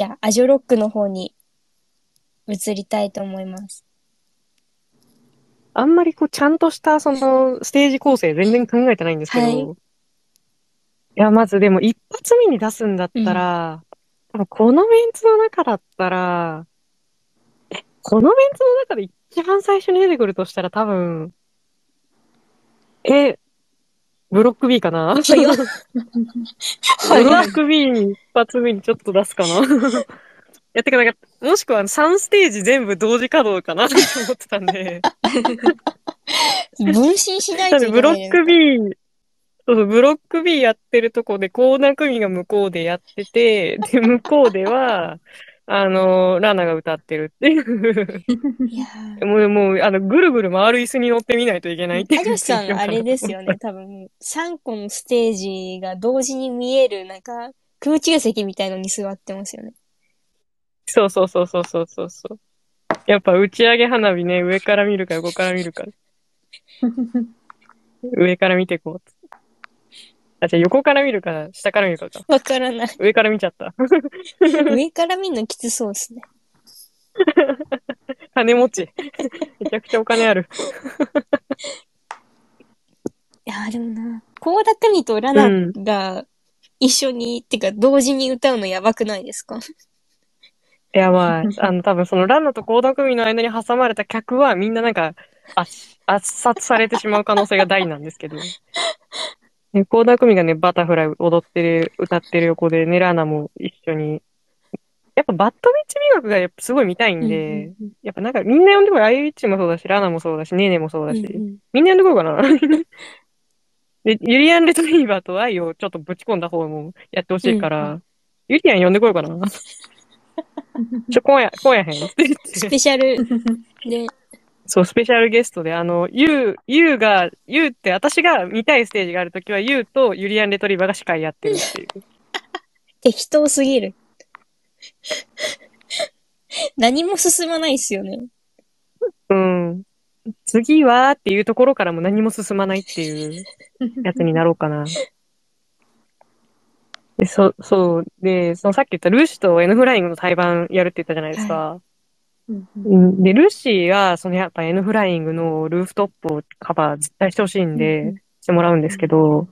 いや、アジオロックの方に移りたいと思います。あんまりこうちゃんとしたそのステージ構成全然考えてないんですけど、はい、いやまずでも一発目に出すんだったら、うん、多分このメンツの中だったらこのメンツの中で一番最初に出てくるとしたら多分ブロック B かな。ブロック B に一発目にちょっと出すかな。いやてかなんかもしくは3ステージ全部同時稼働かなって思ってたんで。分身しないといけない。ブロック B、そうブロック B やってるとこでコーナー組が向こうでやってて、で向こうではラナが歌ってるっていう。いやもうぐるぐる回る椅子に乗ってみないといけないっていう。有吉さんあれですよね。多分3個のステージが同時に見えるなんか空中席みたいのに座ってますよね。そう。やっぱ打ち上げ花火ね、上から見るか横から見るか。上から見てこう。あ、じゃあ横から見るか、下から見るかか。わからない。上から見ちゃった。上から見るのきつそうですね。金持ち。めちゃくちゃお金ある。いや、でもな、倖田來未とラナが一緒に、ってか同時に歌うのやばくないですか？やばい。多分そのランナと倖田來未の間に挟まれた客はみんななんか圧殺されてしまう可能性が大なんですけど。ね、倖田來未がね、バタフライ踊ってる、歌ってる横でね、ランナも一緒に。やっぱバッドウィッチ美学がやっぱすごい見たいんで、うんうん、やっぱなんかみんな呼んでもアイウィッチもそうだし、ラナもそうだし、ネーネもそうだし、うんうん、みんな呼んでこようかな。で、ゆりやんレトリーバーと愛をちょっとぶち込んだ方もやってほしいから、うん、ゆりやん呼んでこようかな。今夜へんって言って。スペシャルで。そう、スペシャルゲストで、ゆうって私が見たいステージがあるときは、ゆうとゆりやんレトリバーが司会やってるっていう。適当すぎる。何も進まないっすよね。うん。次はっていうところからも何も進まないっていうやつになろうかな。そう。で、そのさっき言ったルーシーとエノフライングの対バンやるって言ったじゃないですか。はい、うん、で、ルーシーが、そのやっぱエノフライングのルーフトップをカバー絶対してほしいんで、してもらうんですけど、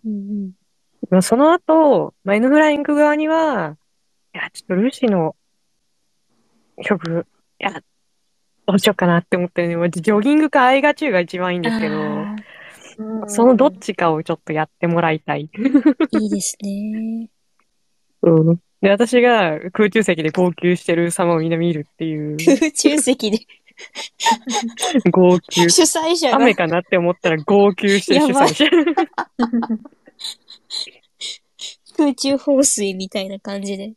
その後、エノフライング側には、いや、ちょっとルーシーの曲、いや、どうしようかなって思ってるね。ジョギングかアイガチューが一番いいんですけど、そのどっちかをちょっとやってもらいたい。いいですね。うん、で私が空中席で号泣してる様をみんな見るっていう空中席で号泣主催者が雨かなって思ったら号泣してる主催者空中放水みたいな感じで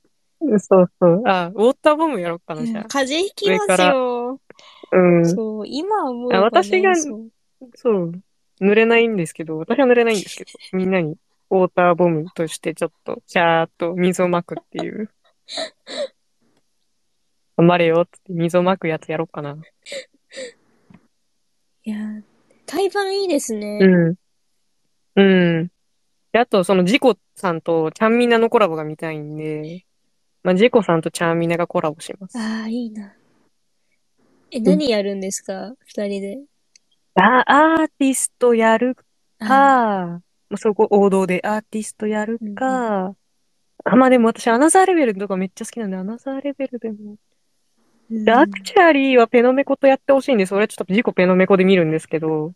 そうあウォーターボムやろうかなじゃあ、うん、風邪ひきますよ、うん、そう今はもう、ね、私がそう濡れないんですけど私は濡れないんですけどみんなにウォーターボムとしてちょっとシャーっと水をまくっていう頑張れよって水をまくやつやろうかな。いやー対バンいいですね。うんであとそのジコさんとちゃんみなのコラボが見たいんでジコさんとちゃんみながコラボします。あーいいな。何やるんですか二人で。アーティストやるかそこ王道でアーティストやるか、まあでも私アナザーレベルとかめっちゃ好きなんでアナザーレベルでも、アクチュアリーはペノメコとやってほしいんでそれはちょっと自己ペノメコで見るんですけど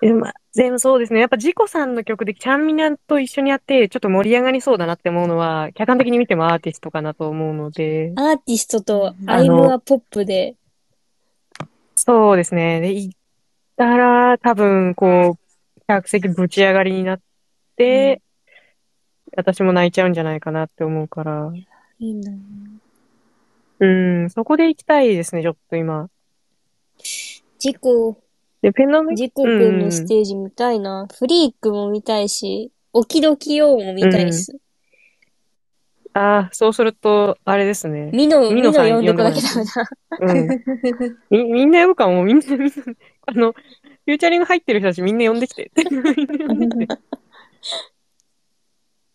でも、全部そうですねやっぱ自己さんの曲でちゃんみなと一緒にやってちょっと盛り上がりそうだなって思うのは客観的に見てもアーティストかなと思うのでアーティストとアイムはポップでそうですねで行ったら多分こう客席ぶち上がりになって、私も泣いちゃうんじゃないかなって思うから。いいな。そこで行きたいですね、ちょっと今。ジコ。で、ジコくんのステージ見たいな。フリークも見たいし、オキドキヨーも見たいです。ああ、そうすると、あれですね。ミノさん呼んでこなきゃダメだ。みんな呼ぶかも、みんな、フューチャリング入ってる人たちみんな呼んできて。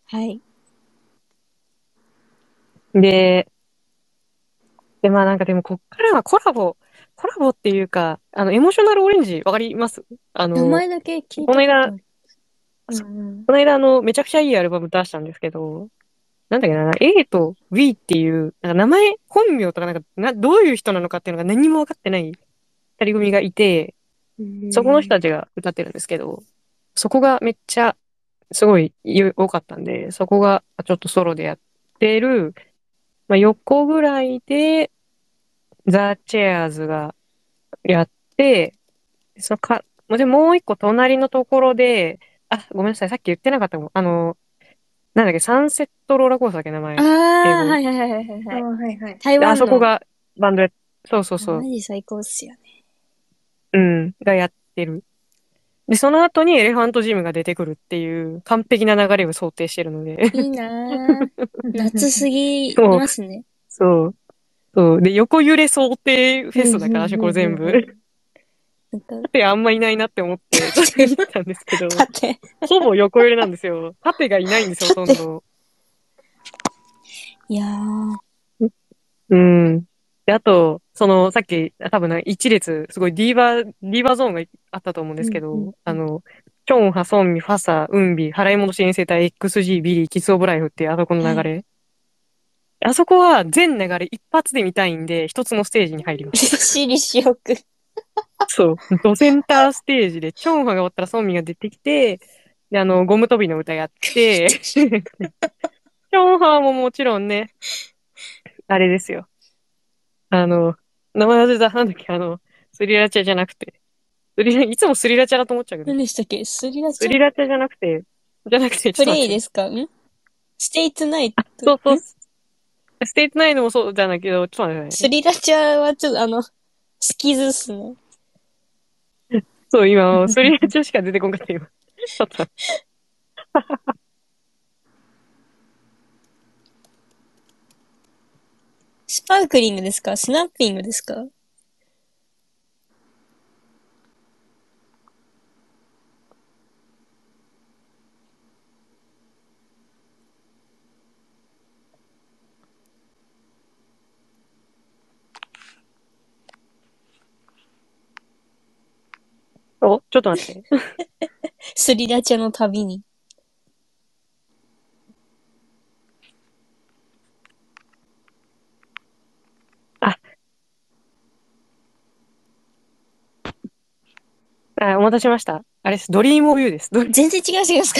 はい。で、まあなんかでもこっからはコラボっていうか、エモーショナルオレンジわかります？名前だけ聞いたことある。この間めちゃくちゃいいアルバム出したんですけど、なんだっけな、A と V っていう、なんか名前、本名とかどういう人なのかっていうのが何も分かってない二人組がいて、そこの人たちが歌ってるんですけど、そこがめっちゃすごい多かったんで、そこがちょっとソロでやってる、まあ、横ぐらいで、ザ・チェアーズがやって、でもう一個隣のところで、あ、ごめんなさい、さっき言ってなかったもん。なんだっけ、サンセットローラーコースだっけ、名前。ああ、はいはいはいはい。台湾の。あそこがバンドや、そうそうそう。マジ最高っすよね。うん、がやってる。で、その後にエレファントジムが出てくるっていう完璧な流れを想定してるので。いいなぁ。夏すぎますね。そう。で、横揺れ想定フェスだから、私これ全部。縦あんまいないなって思って、ちょっと見たんですけど。縦。ほぼ横揺れなんですよ。縦がいないんですよ、ほとんど。いやー。うん。で、あと、さっき、多分一列、すごいディーバーゾーンがあったと思うんですけど、チョン、ハソンミ、ファサ、ウンビ、払い戻し遠征隊、XG、ビリー、キスオブライフっていうあそこの流れ。あそこは全流れ一発で見たいんで、一つのステージに入ります。私利私欲。そう。ドセンターステージで、チョンハが終わったらソンミが出てきて、で、ゴム飛びの歌やって、チョンハももちろんね、あれですよ。名前忘れた、なんだっけ、スリラチャじゃなくて、いつもスリラチャだと思っちゃうけど。何でしたっけ、スリラチャじゃなくて、プレイですかんステイトナイト。そう。ステイトナイトもそうじゃないけど、ちょっと待ってね。スリラチャはちょっとスキズっすね。そう、今、スリラチャしか出てこんかった、今。ちょっと。スパークリングですか？スナッピングですか？お、ちょっと待って。スリラチャの旅に。あ、お待たせしました。あれです。ドリームオブユーです。全然違うですか？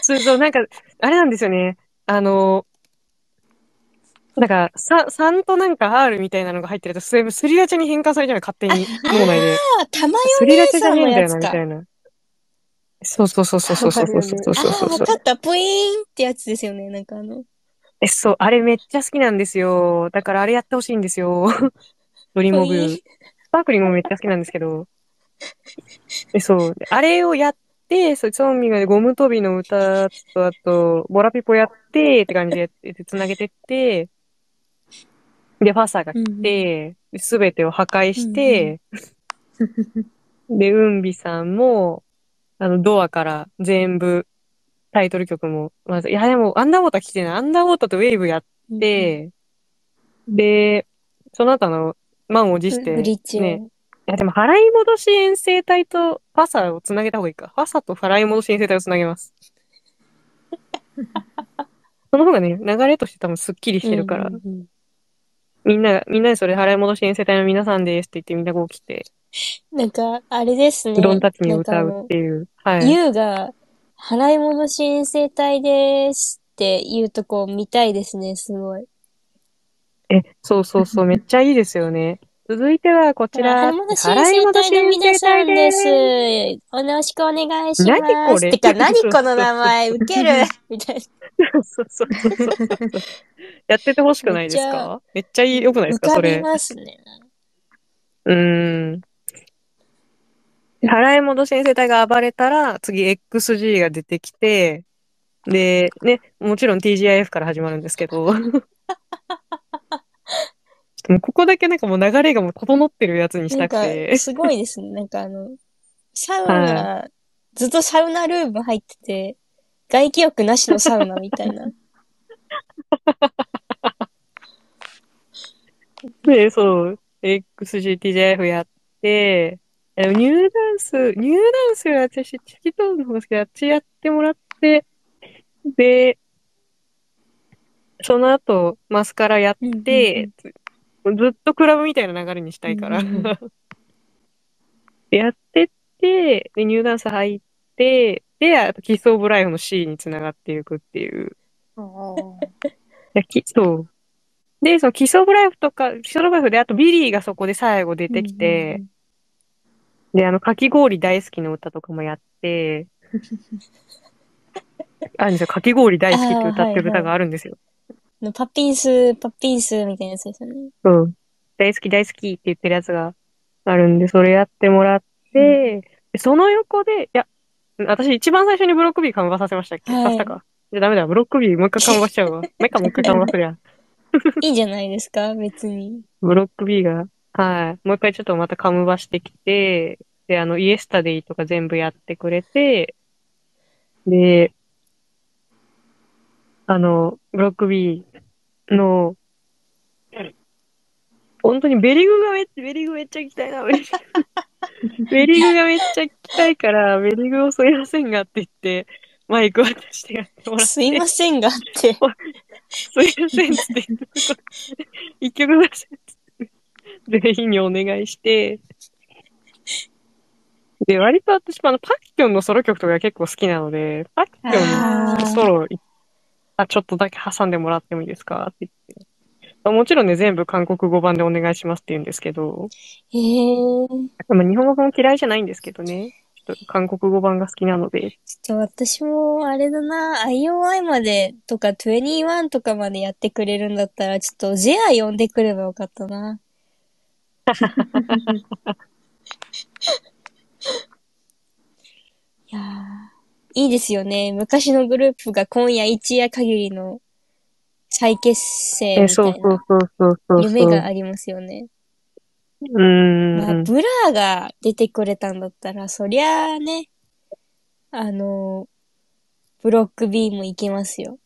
そう、なんか、あれなんですよね。なんか、3となんか R みたいなのが入ってると、それもスリラチャに変換されちゃうの、勝手に。脳内で。ああ、たまよねーさんのやつか。スリラチャじゃねえんだよな、みたいな。そう。ああ、わかった。ポイーンってやつですよね。なんかそう、あれめっちゃ好きなんですよ。だからあれやってほしいんですよ。ドリームオブユー。スパークリングもめっちゃ好きなんですけど。そう。あれをやって、チョンミがゴム跳びの歌と、あと、ボラピポやって、って感じで繋げてって、で、ファサが来て、すべ、てを破壊して、で、ウンビさんも、ドアから全部、タイトル曲も、まず、いや、でも、アンダーウォーター来てない。アンダーウォーターとウェーブやって、で、その後満を持して、ね。いや、でも、払い戻し遠征隊とファサをつなげた方がいいか。ファサと払い戻し遠征隊をつなげます。その方がね、流れとして多分スッキリしてるから。みんなでそれ払い戻し遠征隊の皆さんですって言ってみんなこう来て。なんか、あれですね。ドンたちに歌うっていう。はい。ユウが、払い戻し遠征隊ですっていうとこ見たいですね、すごい。そう、めっちゃいいですよね。続いてはこちら、払い戻し遠征隊の皆さんです。よろしくお願いします。何これ？てか、何この名前、ウケるみたいな。そう。やっててほしくないですか？めっちゃ良くないですか、それ。浮かびますね。払い戻し遠征隊が暴れたら、次 XG が出てきて、で、ね、もちろん TGIF から始まるんですけど、ここだけなんかもう流れがもう整ってるやつにしたくて。なんかすごいですね。なんかサウナ、ずっとサウナルーム入ってて、外気浴なしのサウナみたいな。で、そう、XGTJF やって、ニューダンスは私、チキトーンの方が好きで、あっちやってもらって、で、その後、マスカラやって、ずっとクラブみたいな流れにしたいから。やってって、で、ニューダンス入って、で、あとキスオブライフの C につながっていくっていう。そう。で、そのキスオブライフとか、キスオブライフで、あとビリーがそこで最後出てきて、で、かき氷大好きの歌とかもやって、あるんですよ、かき氷大好きって歌ってる歌があるんですよ。はいはい、パッピンスみたいなやつですよね。うん。大好き大好きって言ってるやつがあるんで、それやってもらって、その横で、いや、私一番最初にブロックビー緩和させましたっけ、させたか。じゃあダメだ、ブロックビーもう一回緩和しちゃうわ。もう一回緩和するやん。いいじゃないですか、別に。ブロック B が、はい。もう一回ちょっとまたカムバしてきて、で、イエスタデイとか全部やってくれて、で、ブロック B の、本当にベリグめっちゃ行きたいな、ベリグがめっちゃ行きたいから、ベリグをすいませんがって言って、マイク渡してやってもらって。すいませんがって。すいませんって言って、一曲出せって、全員にお願いして。で、割と私もパキキョンのソロ曲とか結構好きなので、パキキョンのソロ、ちょっとだけ挟んでもらってもいいですかって言って。もちろんね、全部韓国語版でお願いしますって言うんですけど。日本語版嫌いじゃないんですけどね。韓国語版が好きなので。ちょっと私も、あれだな、IOI までとか、21とかまでやってくれるんだったら、ちょっとジェア呼んでくればよかったな。いやいいですよね。昔のグループが今夜一夜限りの再結成みたいな夢がありますよね。まあ、ブラーが出てくれたんだったら、そりゃあね、ブロック B も行けますよ。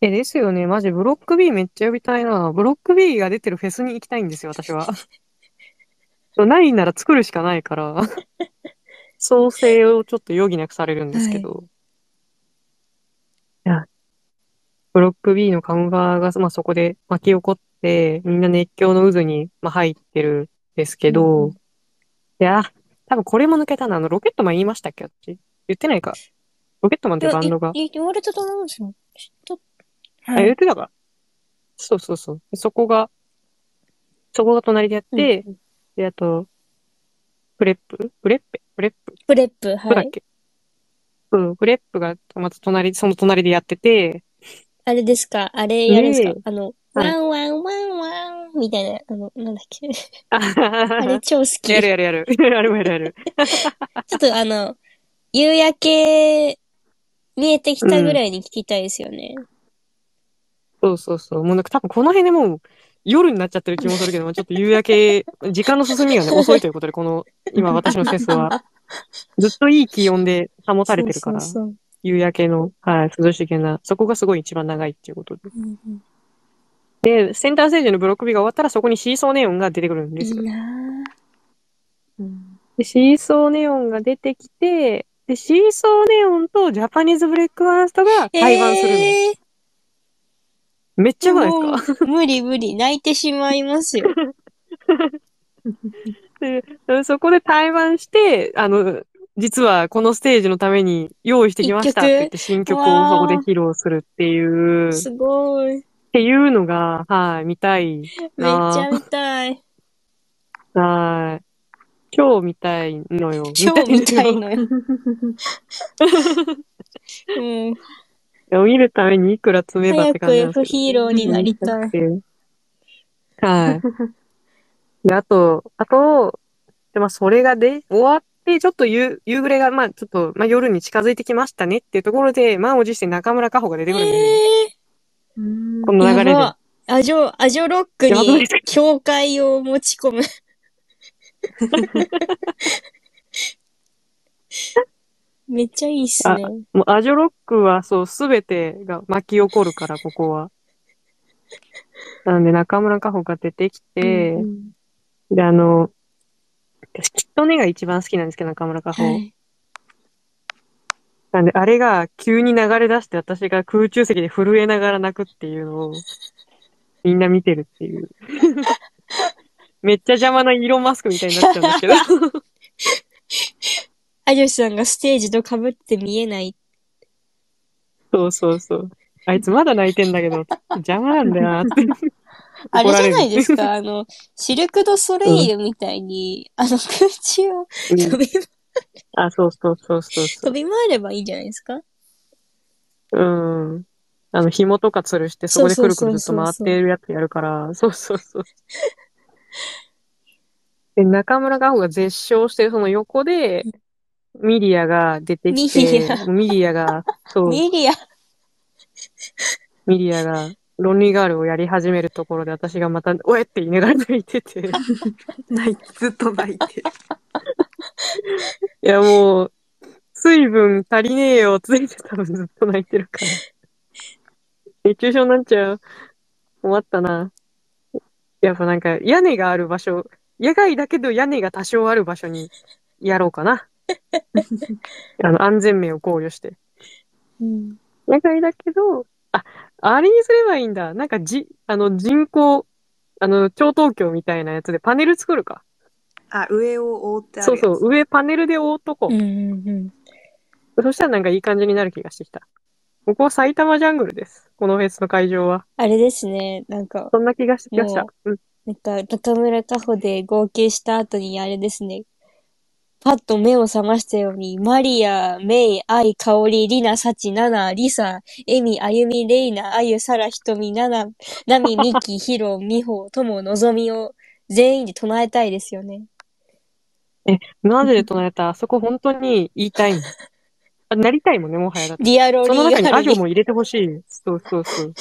ですよね。マジ、ブロック B めっちゃ呼びたいな。ブロック B が出てるフェスに行きたいんですよ、私は。ないなら作るしかないから、創生をちょっと余儀なくされるんですけど。いや、ブロック B のカムバーが、そこで巻き起こって、で、みんな熱狂の渦に、入ってるんですけど、いや、多分これも抜けたな。ロケットマン言いましたっけ、私。言ってないか。ロケットマンってバンドが。言われたと思うんですよ。言ってたか。そう。そこが隣でやって、で、あと、プレップ。はい。だっけ、うん、プレップが、またその隣でやってて。あれですか、あれやるんですか、ワンワンみたいな、なんだっけ。あれ超好き。やる。あれもやる。ちょっと夕焼け見えてきたぐらいに聞きたいですよね。そう。もう多分この辺でもう夜になっちゃってる気もするけども、ちょっと夕焼け、時間の進みがね、遅いということで、今私のフェスは、ずっといい気温で保たれてるから。そう夕焼けの、涼しげな、そこがすごい一番長いっていうことで。で、センターステージのブロック B が終わったら、そこにシーソーネオンが出てくるんですよ。で、シーソーネオンが出てきて、で、シーソーネオンとジャパニーズブレックファーストが対バンするの。めっちゃうまいですか？無理、泣いてしまいますよ。で、そこで対バンして、実はこのステージのために用意してきましたって言って新曲をそこで披露するっていう。すごい。っていうのが、見たいな。めっちゃ見たい。今日見たいのよ。今日見たいのよ。見るためにいくら詰めたって感じなんですけど。早く F ヒーローになりたい。で、あと、で、それが終わって、で、ちょっと夕暮れが、ちょっと、夜に近づいてきましたねっていうところで、満を持して中村佳穂が出てくるんですね。この流れで。アジョロックに、教会を持ち込む。めっちゃいいっすね。もうアジョロックはそう、すべてが巻き起こるから、ここは。なんで中村佳穂が出てきて、うんうん、で、私きっとねが一番好きなんですけど、中村佳穂。はい、なんで、あれが急に流れ出して私が空中席で震えながら泣くっていうのを、みんな見てるっていう。めっちゃ邪魔なイーロンマスクみたいになっちゃうんですけど。有吉さんがステージと被って見えない。そうそうそう。あいつまだ泣いてんだけど、邪魔なんだよなって。あれじゃないですか、シルク・ド・ソレイユみたいに、うん、空中を飛び回る。あ、そうそうそうそうそう。飛び回ればいいんじゃないですか？うん。紐とか吊るして、そこでくるくるずっと回ってるやつやるから、そうそうそう。で、中村佳穂が絶唱してるその横で、ミリアが出てきて、ミリアがロンリーガールをやり始めるところで、私がまたおえって言いながら泣いててずっと泣いていやもう水分足りねえよついて多分ずっと泣いてるから熱中症になっちゃう。困ったな。やっぱなんか屋根がある場所、野外だけど屋根が多少ある場所にやろうかな安全面を考慮して、うん、野外だけど、あれにすればいいんだ。なんか人工超東京みたいなやつでパネル作るか。上を覆ってあるやつ。そうそう、上パネルで覆っとこう。うんうんうん、そしたらなんかいい感じになる気がしてきた。ここは埼玉ジャングルです。このフェスの会場は。あれですね、なんかそんな気がしてきました。うん、なんか中村佳穂で号泣した後にあれですね。パッと目を覚ましたように、マリア、メイ、アイ、カオリ、リナ、サチ、ナナ、リサ、エミ、アユミ、レイナ、アユ、サラ、ヒトミ、ナナ、ナミ、ミキ、ヒロ、ミホ、トモ、ノゾミを全員で唱えたいですよね。マジで唱えた。あそこ本当に言いたいの。なりたいもんね、もはやだって。リアルリーガルに。その中にアジョも入れてほしい。そうそうそう。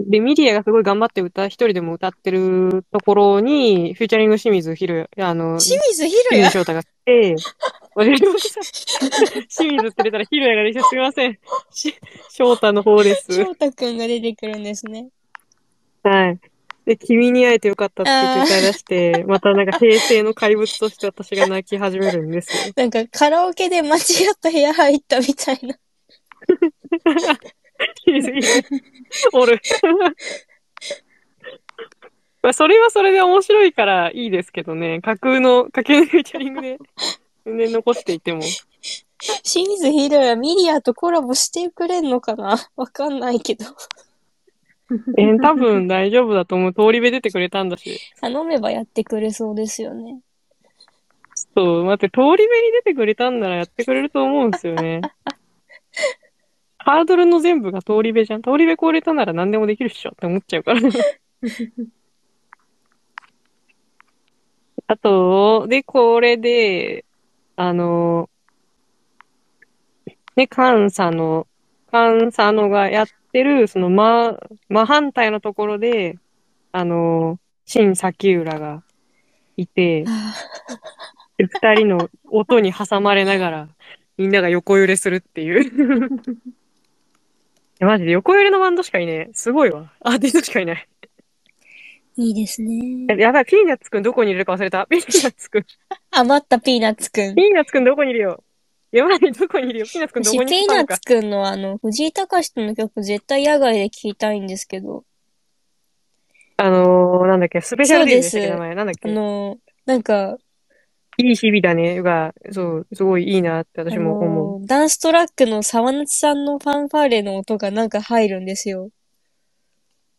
で、ミリアがすごい頑張って一人でも歌ってるところに、フューチャリング清水ひろや、清水ひろや清水翔太が来て、清水って出たらひろやが出て、すみません。翔太の方です。翔太くんが出てくるんですね。はい。で、君に会えてよかったって歌い出して、またなんか平成の怪物として私が泣き始めるんですよ。なんかカラオケで間違った部屋入ったみたいな。おる、まあ、それはそれで面白いからいいですけどね。架空のフューチャリングで全然残していても清水ひろやミリアとコラボしてくれんのかな、わかんないけど多分大丈夫だと思う。通り部出てくれたんだし、頼めばやってくれそうですよね。そう、待って、通り部に出てくれたんならやってくれると思うんですよねハードルの全部が通り部じゃん。通り部超えたなら何でもできるっしょって思っちゃうからあと、で、これで、ね、関佐野がやってる、その、真反対のところで、新崎浦がいて、二人の音に挟まれながら、みんなが横揺れするっていうマジで横揺れのバンドしかいねえ。すごいわ。アーティストしかいない。いいですね。やばい、ピーナッツくんどこにいるか忘れた。ピーナッツくん。余ったピーナッツくん。ピーナッツくんどこにいるよ。やばい、どこにいるよ。ピーナッツくんどこにいるか。私、ピーナッツくんの藤井隆との曲絶対野外で聴きたいんですけど。なんだっけ、スペシャルデイズでしたっけ、名前。なんだっけ。なんか、いい日々だねが、そう、すごいいいなって私も思う。ダンストラックの沢夏さんのファンファーレの音がなんか入るんですよ。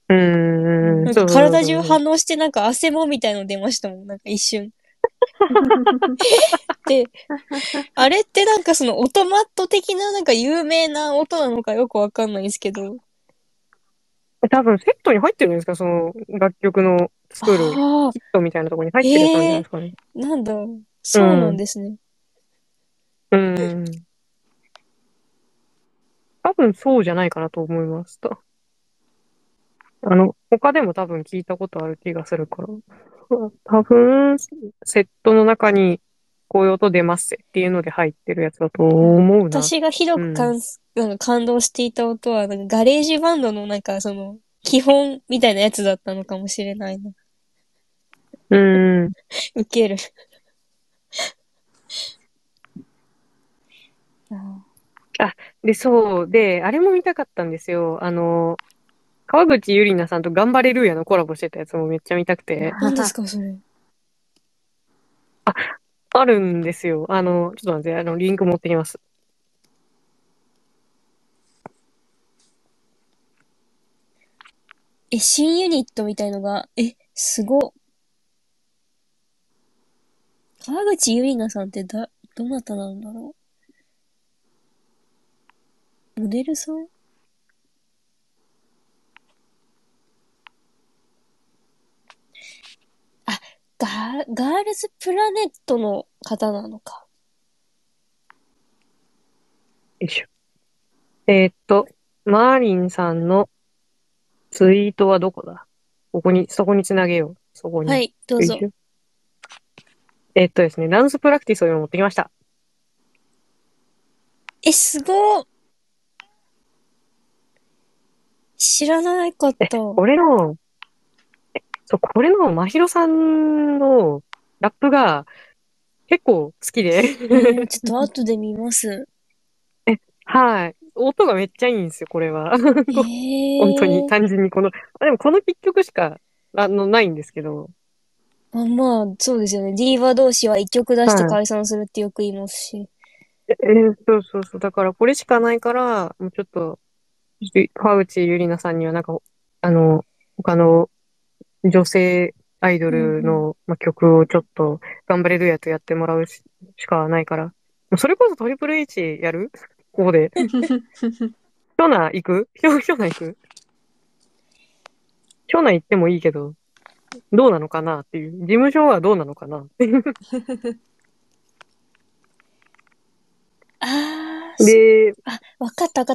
なんか体中反応してなんか汗もみたいの出ましたもん、なんか一瞬。で、あれってなんかそのオトマット的ななんか有名な音なのかよくわかんないですけど。多分セットに入ってるんですか、その楽曲の作るキットみたいなところに入ってる感じなんですかね。なんだ、そうなんですね。多分そうじゃないかなと思いました。他でも多分聞いたことある気がするから。多分、セットの中にこういう音出ますっていうので入ってるやつだと思うな。私がひどくなんか感動していた音はなんかガレージバンドのなんかその基本みたいなやつだったのかもしれないな。ウケる。あ、で、そうで、あれも見たかったんですよ。川口ゆりなさんと頑張れルーヤのコラボしてたやつもめっちゃ見たくて。何ですかそれ。あるんですよ。ちょっと待って、リンク持ってきます。新ユニットみたいのが、すご。川口ゆりなさんってどなたなんだろう。モデルさん？ガールズプラネットの方なのか。よいしょ。マーリンさんのツイートはどこだ？そこにつなげよう。そこに。はい、どうぞ。ですね、ダンスプラクティスを今持ってきました。すごっ。知らなかった。これのまひろさんのラップが結構好きで。ちょっと後で見ます。はい。音がめっちゃいいんですよ、これは。本当に、単純にでもこの一曲しか、ないんですけど。まあ、そうですよね。ディーバ同士は一曲出して解散するってよく言いますし。そうそうそう。だからこれしかないから、もうちょっと川口ゆりなさんにはなんか、他の、女性アイドルの曲をちょっと頑張れるやつやってもらうしかないから。それこそトリプル H やる？ここで。ヒョナ行ってもいいけど、どうなのかなっていう。事務所はどうなのかなっていう。で、わかった。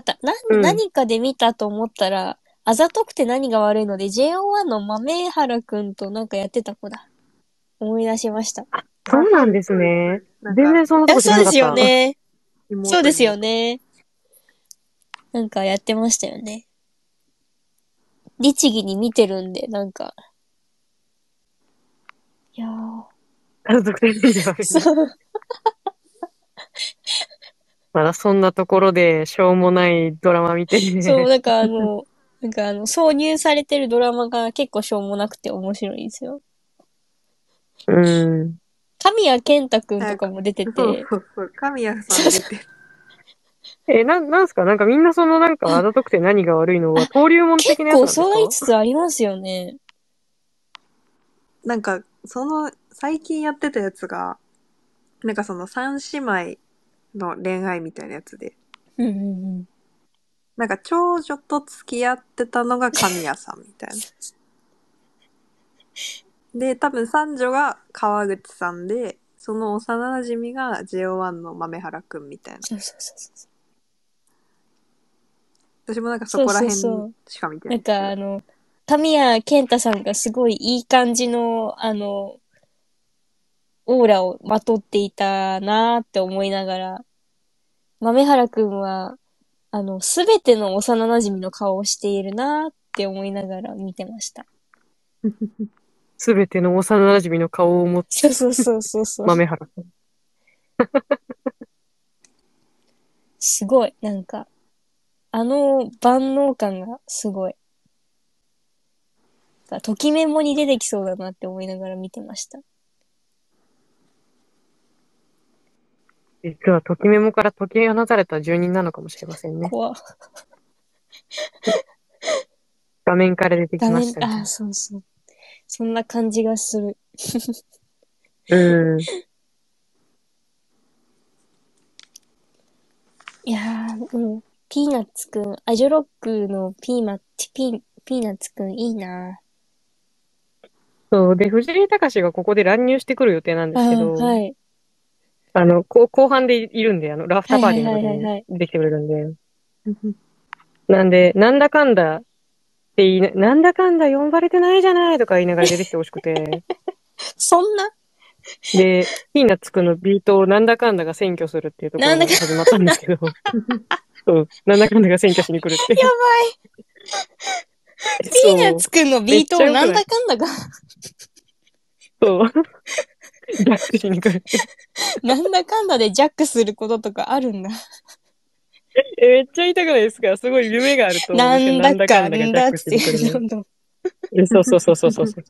何かで見たと思ったら、あざとくて何が悪いので JO1 の豆原くんとなんかやってた子だ。思い出しました。そうなんですね。全然そんなことなかった。そうですよね。なんかやってましたよね。律儀に見てるんで、なんか。いやー。あざとくて何が悪いのまだそんなところでしょうもないドラマ見てるね。そう、なんか挿入されてるドラマが結構しょうもなくて面白いですよ。神谷健太くんとかも出てて。そう、神谷さん出てる。なんすか？なんかみんなあざとくて何が悪いのは登竜門的なやつなんですか？結構そう言いつつありますよね。なんか、最近やってたやつが、なんか三姉妹の恋愛みたいなやつで。なんか長女と付き合ってたのが神谷さんみたいな。で、多分三女が川口さんで、その幼馴染が JO1 の豆原くんみたいな。そう。私もなんかそこら辺しか見てない。なんか神谷健太さんがすごいいい感じの、オーラをまとっていたなーって思いながら、豆原くんは、すべての幼馴染の顔をしているなって思いながら見てました。すべての幼馴染の顔を持って。そう。豆原さん。すごい、なんか、万能感がすごい。ときメモに出てきそうだなって思いながら見てました。実は、ときメモから解き放たれた住人なのかもしれませんね。怖っ。画面から出てきましたね。そう。そんな感じがする。いやー、ピーナッツくん、アジョロックのピーナッツくんいいなー。そう、で、藤井隆がここで乱入してくる予定なんですけど、はい。後半でいるんで、ラフターパーティーの時にできてくれるんで。なんで、なんだかんだ呼ばれてないじゃないとか言いながら出てきてほしくて。そんなで、ピーナッツくんのビートをなんだかんだが占拠するっていうところが始まったんですけど、そう、なんだかんだが占拠しに来るって。やばい。ピーナッツくんのビートをなんだかんだが。そう。ジャックしに来るって。なんだかんだでジャックすることとかあるんだ。めっちゃ痛くないですか？すごい夢があると思うんですけど、なんだかんだがジャックしてくるの。そうそうそうそうそうそう。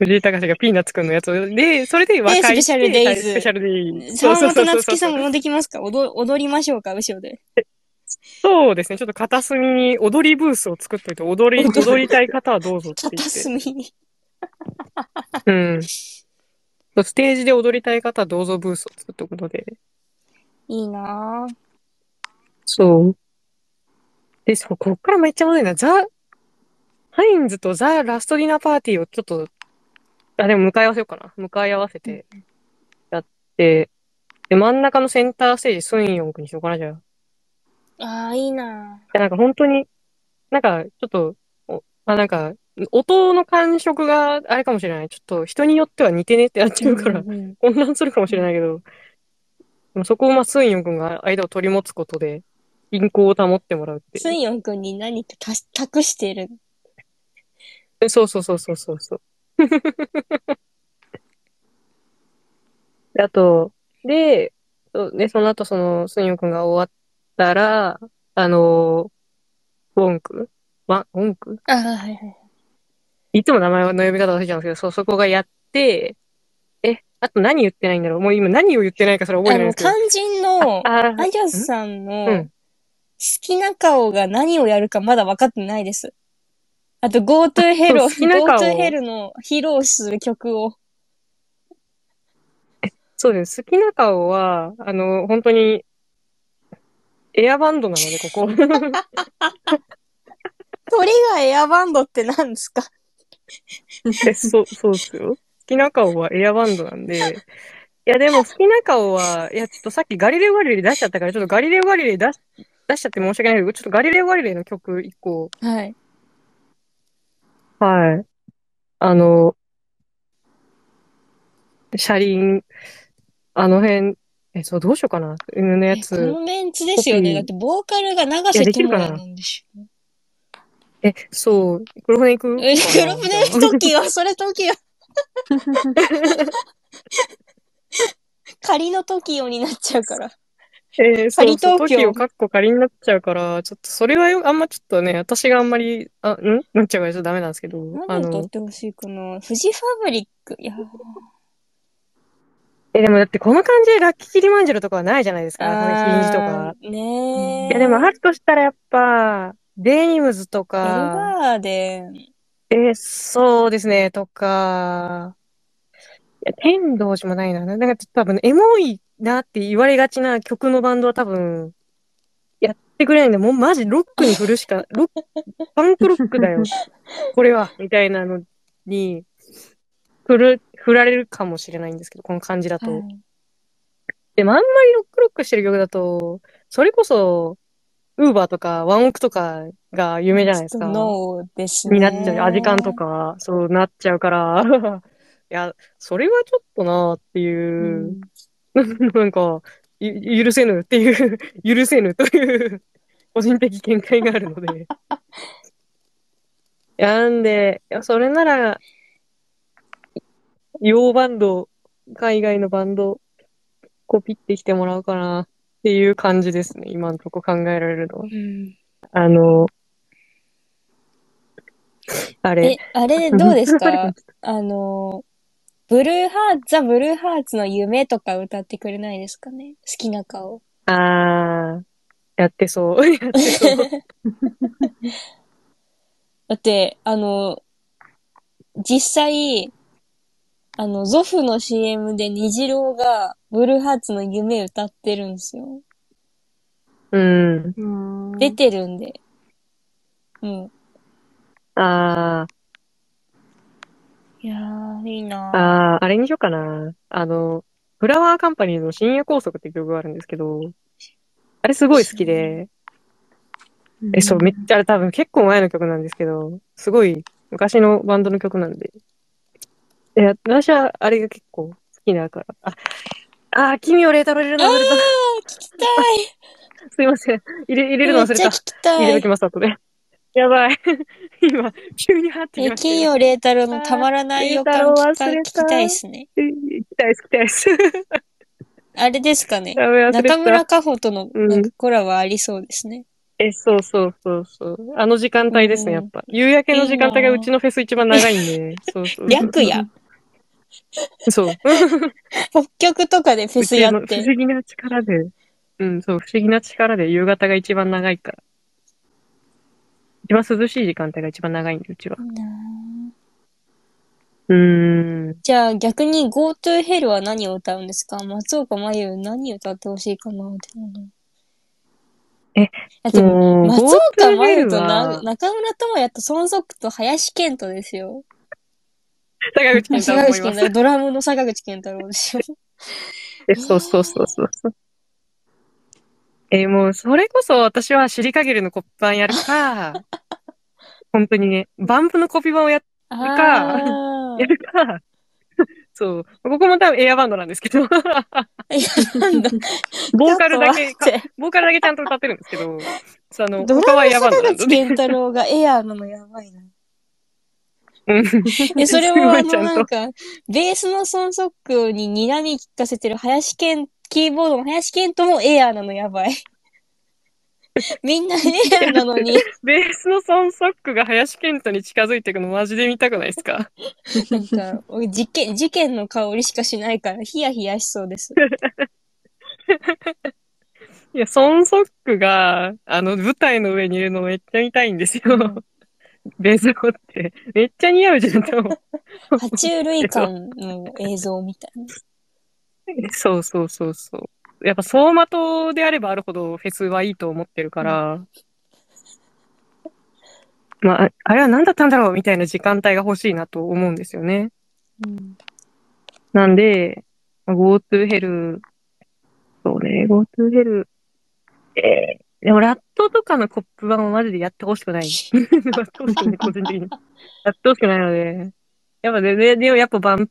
藤井隆がピーナッツくんのやつで、それで和解して、スペシャルデイズ。スペシャルデイズ。沢本夏樹さんもできますか？踊りましょうか、後ろで。そうですね。ちょっと片隅に踊りブースを作っといて、踊りたい方はどうぞって言って。片隅に。うん。ステージで踊りたい方はどうぞブースを作っておくので。いいなぁ。そう。で、ここからめっちゃむずいな。ハインズとザ・ラストディナーパーティーをちょっと、でも向かい合わせようかな。向かい合わせてやって、で、真ん中のセンターステージ、スンヨンクにしようかな、じゃあ。ああ、いいなぁ。なんか本当に、なんかちょっと、なんか、音の感触があれかもしれない。ちょっと人によっては似てねってやっちゃうから、混乱するかもしれないけど、でもそこをスンヨン君が間を取り持つことで、均衡を保ってもらうっていう。スンヨン君に何か託してる。そうそうそうそうそうそう。あと、で、その後その、スンヨン君が終わったら、ウォンクあ、はいはい。いつも名前の呼び方忘れちゃうんですけど、そこがやって、あと何言ってないんだろう。もう今何を言ってないかそれ覚えてないんですけど。肝心の、アジャスさんの、好きな顔が何をやるかまだ分かってないです。あと、Go to Hell、Go to Hell の披露する曲を。そうです。好きな顔は、本当に、エアバンドなので、ここ。鳥がエアバンドって何ですか？そうですよ。好きな顔はエアバンドなんで。いや、でも好きな顔は、ちょっとさっきガリレオ・ガリレイ出しちゃったから、ちょっとガリレオ・ガリレイ出しちゃって申し訳ないけど、ちょっとガリレオ・ガリレイの曲一個。はい。はい。車輪、あの辺、そう、どうしようかな、のやつ。このメンツですよね。だって、ボーカルが長瀬智也なんでしょ。そう、黒船行く？黒船行くときは、それときは。仮のトキオになっちゃうから。そうそう、トキオかっこ仮になっちゃうから、ちょっとそれはあんまちょっとね、私があんまり、なっちゃうからちょっとダメなんですけど。何を撮ってほしいかな。フジファブリック。いやでもだってこの感じでラッキーキリマンジェロとかはないじゃないですか。このヒンジとか。ねえ。いやでもあるとしたらやっぱ、デニムズとか。エルガーデン。そうですね、とか。いや、天童寺もないな。なんか多分、エモいなって言われがちな曲のバンドは多分、やってくれないんで、もうマジロックに振るしか、パンクロックだよ。これは、みたいなのに、振られるかもしれないんですけど、この感じだと。はい、でもあんまりロックしてる曲だと、それこそ、ウーバーとかワンオクとかが有名じゃないですか。ノーですね。になっちゃう。アジカンとか、そうなっちゃうから。いや、それはちょっとなーっていう、なんか、許せぬっていう、許せぬという、個人的見解があるので。なんで、それなら、洋バンド、海外のバンド、コピってきてもらうかな。っていう感じですね。今のとこ考えられるのは。あれどうですか？ザ・ブルーハーツの夢とか歌ってくれないですかね？好きな顔。やってそう。だって、実際、ゾフの CM で虹郎がブルーハーツの夢歌ってるんですよ。出てるんで。いやー、いいなー。あれにしようかな。フラワーカンパニーの深夜高速って曲があるんですけど、あれすごい好きで、そう、めっちゃ、あれ多分結構前の曲なんですけど、すごい昔のバンドの曲なんで。私はあれが結構好きだから。あ、奇妙麗太郎入れるの忘れた。あ聞きたい。すいません。入れるの忘れた。めっちゃ聞きたい。入れときます、後で。やばい。今、急にハッてきました。奇妙麗太郎のたまらない予感聞きたいですね。聞きたいです。あれですかね。中村佳穂とのコラはありそうですね。そう。あの時間帯ですね、やっぱ。夕焼けの時間帯がうちのフェス一番長いんで。そう。白夜。そう。北極とかでフェスやって。不思議な力で。不思議な力で夕方が一番長いから。一番涼しい時間帯が一番長いんで、うちは。じゃあ逆に Go to Hell は何を歌うんですか？松岡真優何歌ってほしいかなって思う。でも松岡真優と中村智也と孫則と林健人ですよ。坂口健太郎もいます。ドラムの坂口健太郎ですよ。そう。もうそれこそ私はシリカゲルのコピー版やるか、本当にね、バンプのコピー版をやるか、そう。ここも多分エアバンドなんですけど。エアバンドボーカルだけちゃんと歌ってるんですけど、他はエアバンドなんです。ドラム坂口健太郎がエアーなのやばいな。それもなんか、ベースのソンソックににらみ聞かせてるキーボードの林健人もエアーなのやばい。みんなエアーなのに。ベースのソンソックが林健人に近づいていくのマジで見たくないですか？なんか、事件の香りしかしないからヒヤヒヤしそうです。いや、ソンソックが、舞台の上にいるのめっちゃ見たいんですよ。ベースボって。めっちゃ似合うじゃんと思う。爬虫類館の映像みたいな。そう。やっぱ走馬灯であればあるほどフェスはいいと思ってるから、まあ、あれは何だったんだろうみたいな時間帯が欲しいなと思うんですよね。なんで、Go to Hell、そうね、Go to Hell、でもラットとかのコップ版をマジでやってほしくない。やってほしくない、個人的に。やってほしくないので、やっぱでもやっぱバン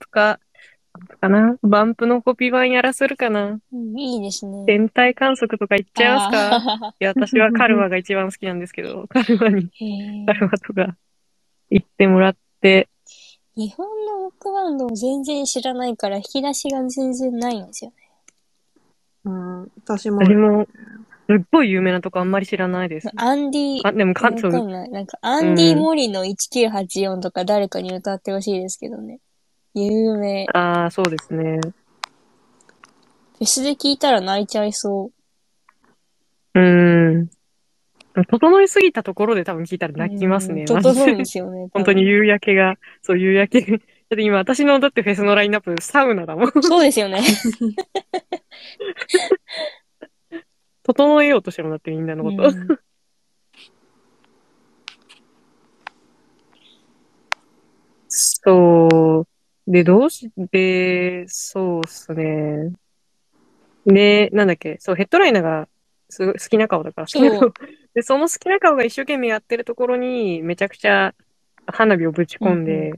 プのコピー版やらせるかな。いいですね。天体観測とか行っちゃいますか？いや、私はカルマが一番好きなんですけど、カルマとか行ってもらって。日本のロックバンドを全然知らないから、引き出しが全然ないんですよね。私も、すっごい有名なとこあんまり知らないです。アンディ・モリの1984とか誰かに歌ってほしいですけどね。有名。ああ、そうですね。フェスで聴いたら泣いちゃいそう。整いすぎたところで多分聴いたら泣きますね。整うんですよね。本当に夕焼けが、そう、夕焼け。だって今私の、だってフェスのラインナップ、サウナだもん。そうですよね。整えようとしてもだってみんなのこと。そう。で、そうっすね。で、なんだっけ、そう、ヘッドライナーがすごい好きな顔だから、で、その好きな顔が一生懸命やってるところに、めちゃくちゃ花火をぶち込んで、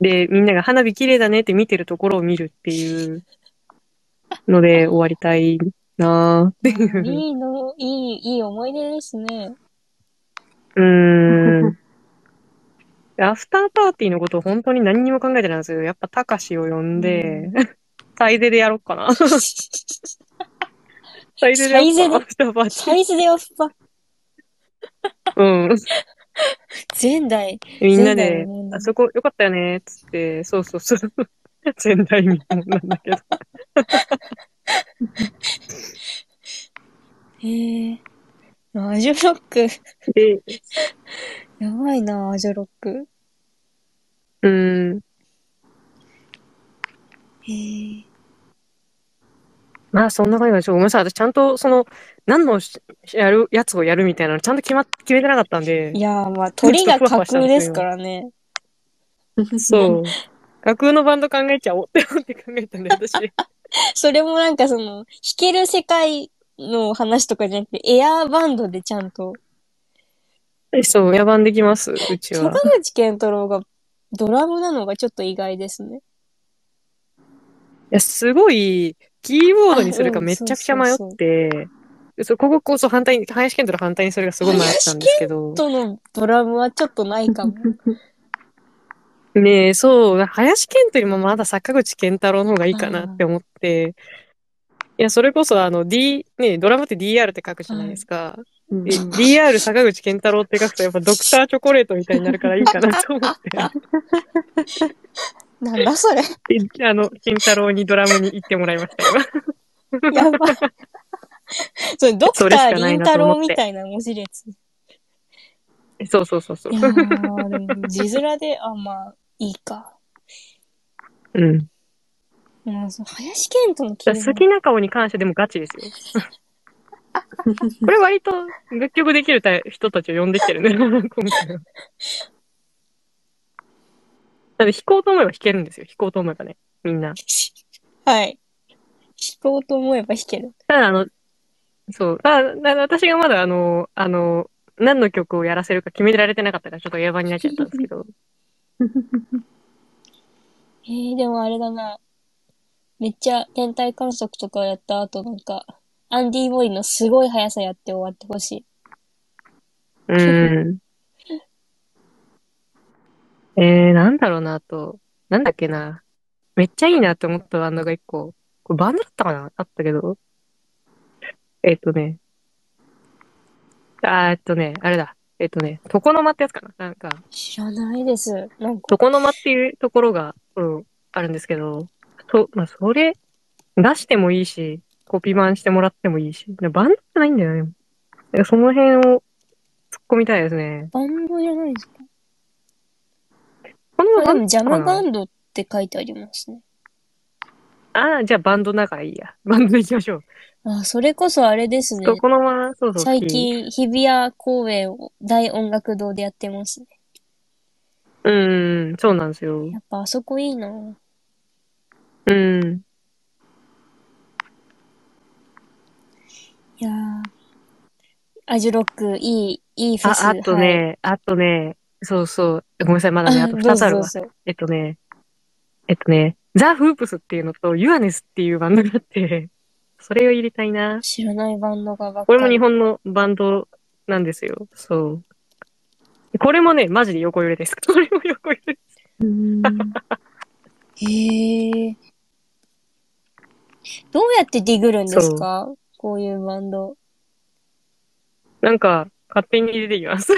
で、みんなが花火綺麗だねって見てるところを見るっていうので終わりたいなぁっていう。いい思い出ですね。アフターパーティーのことを本当に何にも考えてないんですけど、やっぱたかしを呼んで、サイゼでやろうかな。サイゼでアフターパーティー。サイゼでアフパ。前代。みんなで、あそこよかったよね、つって、そう。前代みたいなんだけど。アジョロック。やばいな、アジョロック。まあ、そんな感じでしょ。ごめんなさい。私、ちゃんと、何のやつをやるみたいなの、ちゃんと決めてなかったんで。いやー、まあ、鳥が架空ですからね。そう。架空のバンド考えちゃおうって思って考えたんで、私。それもなんか、弾ける世界の話とかじゃなくて、エアーバンドでちゃんと。そう、野蛮できます、うちは。坂口健太郎がドラムなのがちょっと意外ですね。いや、すごい、キーボードにするかめちゃくちゃ迷って、こここそ反対に、林健人の反対にそれがすごい迷ったんですけど。林健人のドラムはちょっとないかも。ねえ、そう、林健人よりもまだ坂口健太郎の方がいいかなって思って、いや、それこそね、ドラムって DR って書くじゃないですか。うん、DR 坂口健太郎って書くとやっぱドクターチョコレートみたいになるからいいかなと思って。なんだそれ。健太郎にドラムに行ってもらいました、今。やばい。それドクター林太郎みたいな文字列。そう。いやー、でも字面で、まあ、いいか。うん。林健人のキーボード好きな顔に関してでもガチですよ。これ割と楽曲できる人たちを呼んできてるね。だって弾こうと思えば弾けるんですよ。弾こうと思えばね、みんな。はい。弾こうと思えば弾ける。ただそう。私がまだ何の曲をやらせるか決められてなかったからちょっとやばになっちゃったんですけど。でもあれだな。めっちゃ天体観測とかやった後なんか、アンディーボイのすごい速さやって終わってほしい。なんだろうなと。なんだっけな。めっちゃいいなって思ったバンドが一個。これバンドだったかなあったけど。あれだ。床の間ってやつかななんか。知らないです。なんか。床の間っていうところが、あるんですけど。それ、出してもいいし、コピー版してもらってもいいし。バンドじゃないんだよね。その辺を突っ込みたいですね。バンドじゃないですか。ジャムバンドって書いてありますね。じゃあバンドだからいいや。バンド行きましょう。それこそあれですね。そうそう。最近、日比谷公園を大音楽堂でやってますね。そうなんですよ。やっぱあそこいいな。いやー、アジュロック、いいフェス。あとね、そう。ごめんなさい、まだね、あと2つあるわ。ザ・フープスっていうのと、ユアネスっていうバンドがあって、それを入れたいな。知らないバンドがばっかり。これも日本のバンドなんですよ。そう。これもね、マジで横揺れです。これも横揺れです。どうやってディグるんですか？こういうバンド。なんか、勝手に出てきます。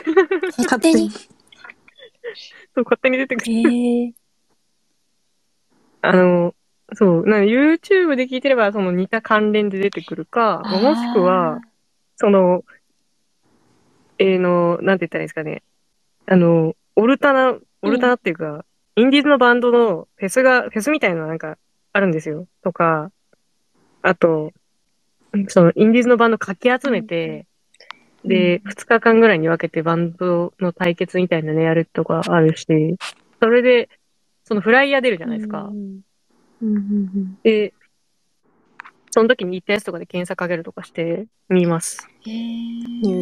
勝手にそう、勝手に出てくる。YouTube で聞いてれば、その似た関連で出てくるか、もしくは、なんて言ったらいいですかね。オルタナっていうか、インディーズのバンドのフェスみたいなのなんかあるんですよ。とか、あと、インディーズのバンドかき集めて、で、2日間ぐらいに分けてバンドの対決みたいなのやるとかあるし、それで、フライヤー出るじゃないですか。で、その時に行ったやつとかで検索かけるとかして見ます。勉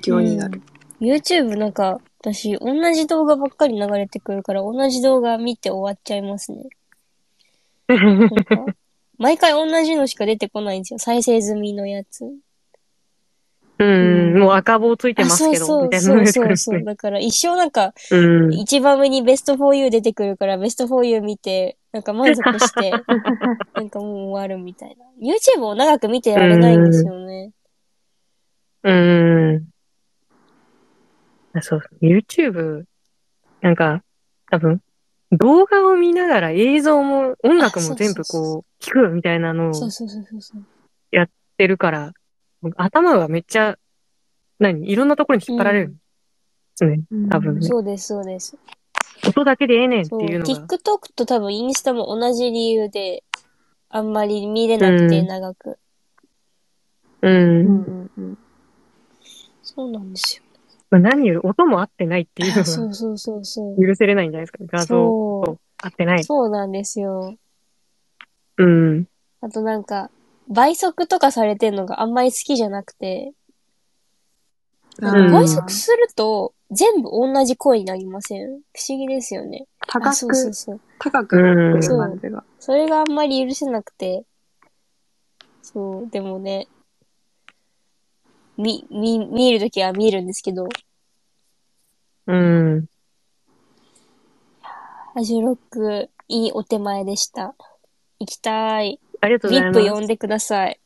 強になる。YouTube なんか、私、同じ動画ばっかり流れてくるから、同じ動画見て終わっちゃいますね。毎回同じのしか出てこないんですよ。再生済みのやつ。もう赤棒ついてますけど、みたいなのが出てくるんですね。そう。だから一生なんか、一番上にベスト 4U 出てくるから、ベスト 4U 見て、なんか満足して、なんかもう終わるみたいな。YouTube を長く見てられないんですよね。そう、YouTube、なんか、多分、動画を見ながら映像も音楽も全部こう聞くみたいなのをやってるから頭がめっちゃいろんなところに引っ張られるんですね、多分ね。そうです。音だけでええねんっていうのが。TikTok と多分インスタも同じ理由であんまり見れなくて長く。そうなんですよ。何より音も合ってないっていうのが許せれないんじゃないですかね。画像と合ってない。そうなんですよ。あとなんか、倍速とかされてるのがあんまり好きじゃなくて、倍速すると、全部同じ声になりません？不思議ですよね。高く、そうそうそう高くなってる感じが。それがあんまり許せなくて。そう、でもね、見えるときは見えるんですけど。うん。86、いいお手前でした。行きたい。ありがとうございます。VIP 呼んでください。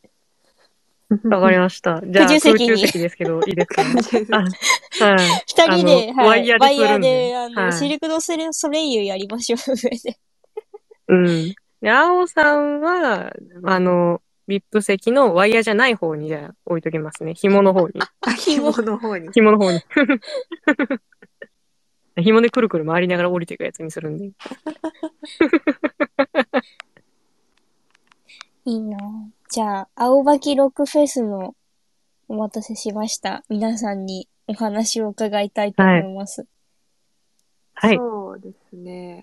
わかりました。じゃあ、空中席ですけど、いいですかはい。二人で、はい。ワイヤーで、はい、シルクドソレイユやりましょう、上で。うん。で、青さんは、VIP 席のワイヤーじゃない方に、じゃあ、置いときますね。紐の方に。あ、紐の方に。紐の方に。紐でくるくる回りながら降りていくやつにするんで。いいなぁ。じゃあ、青葉木ロックフェスのお待たせしました。皆さんにお話を伺いたいと思います。はい。はい、そうですね。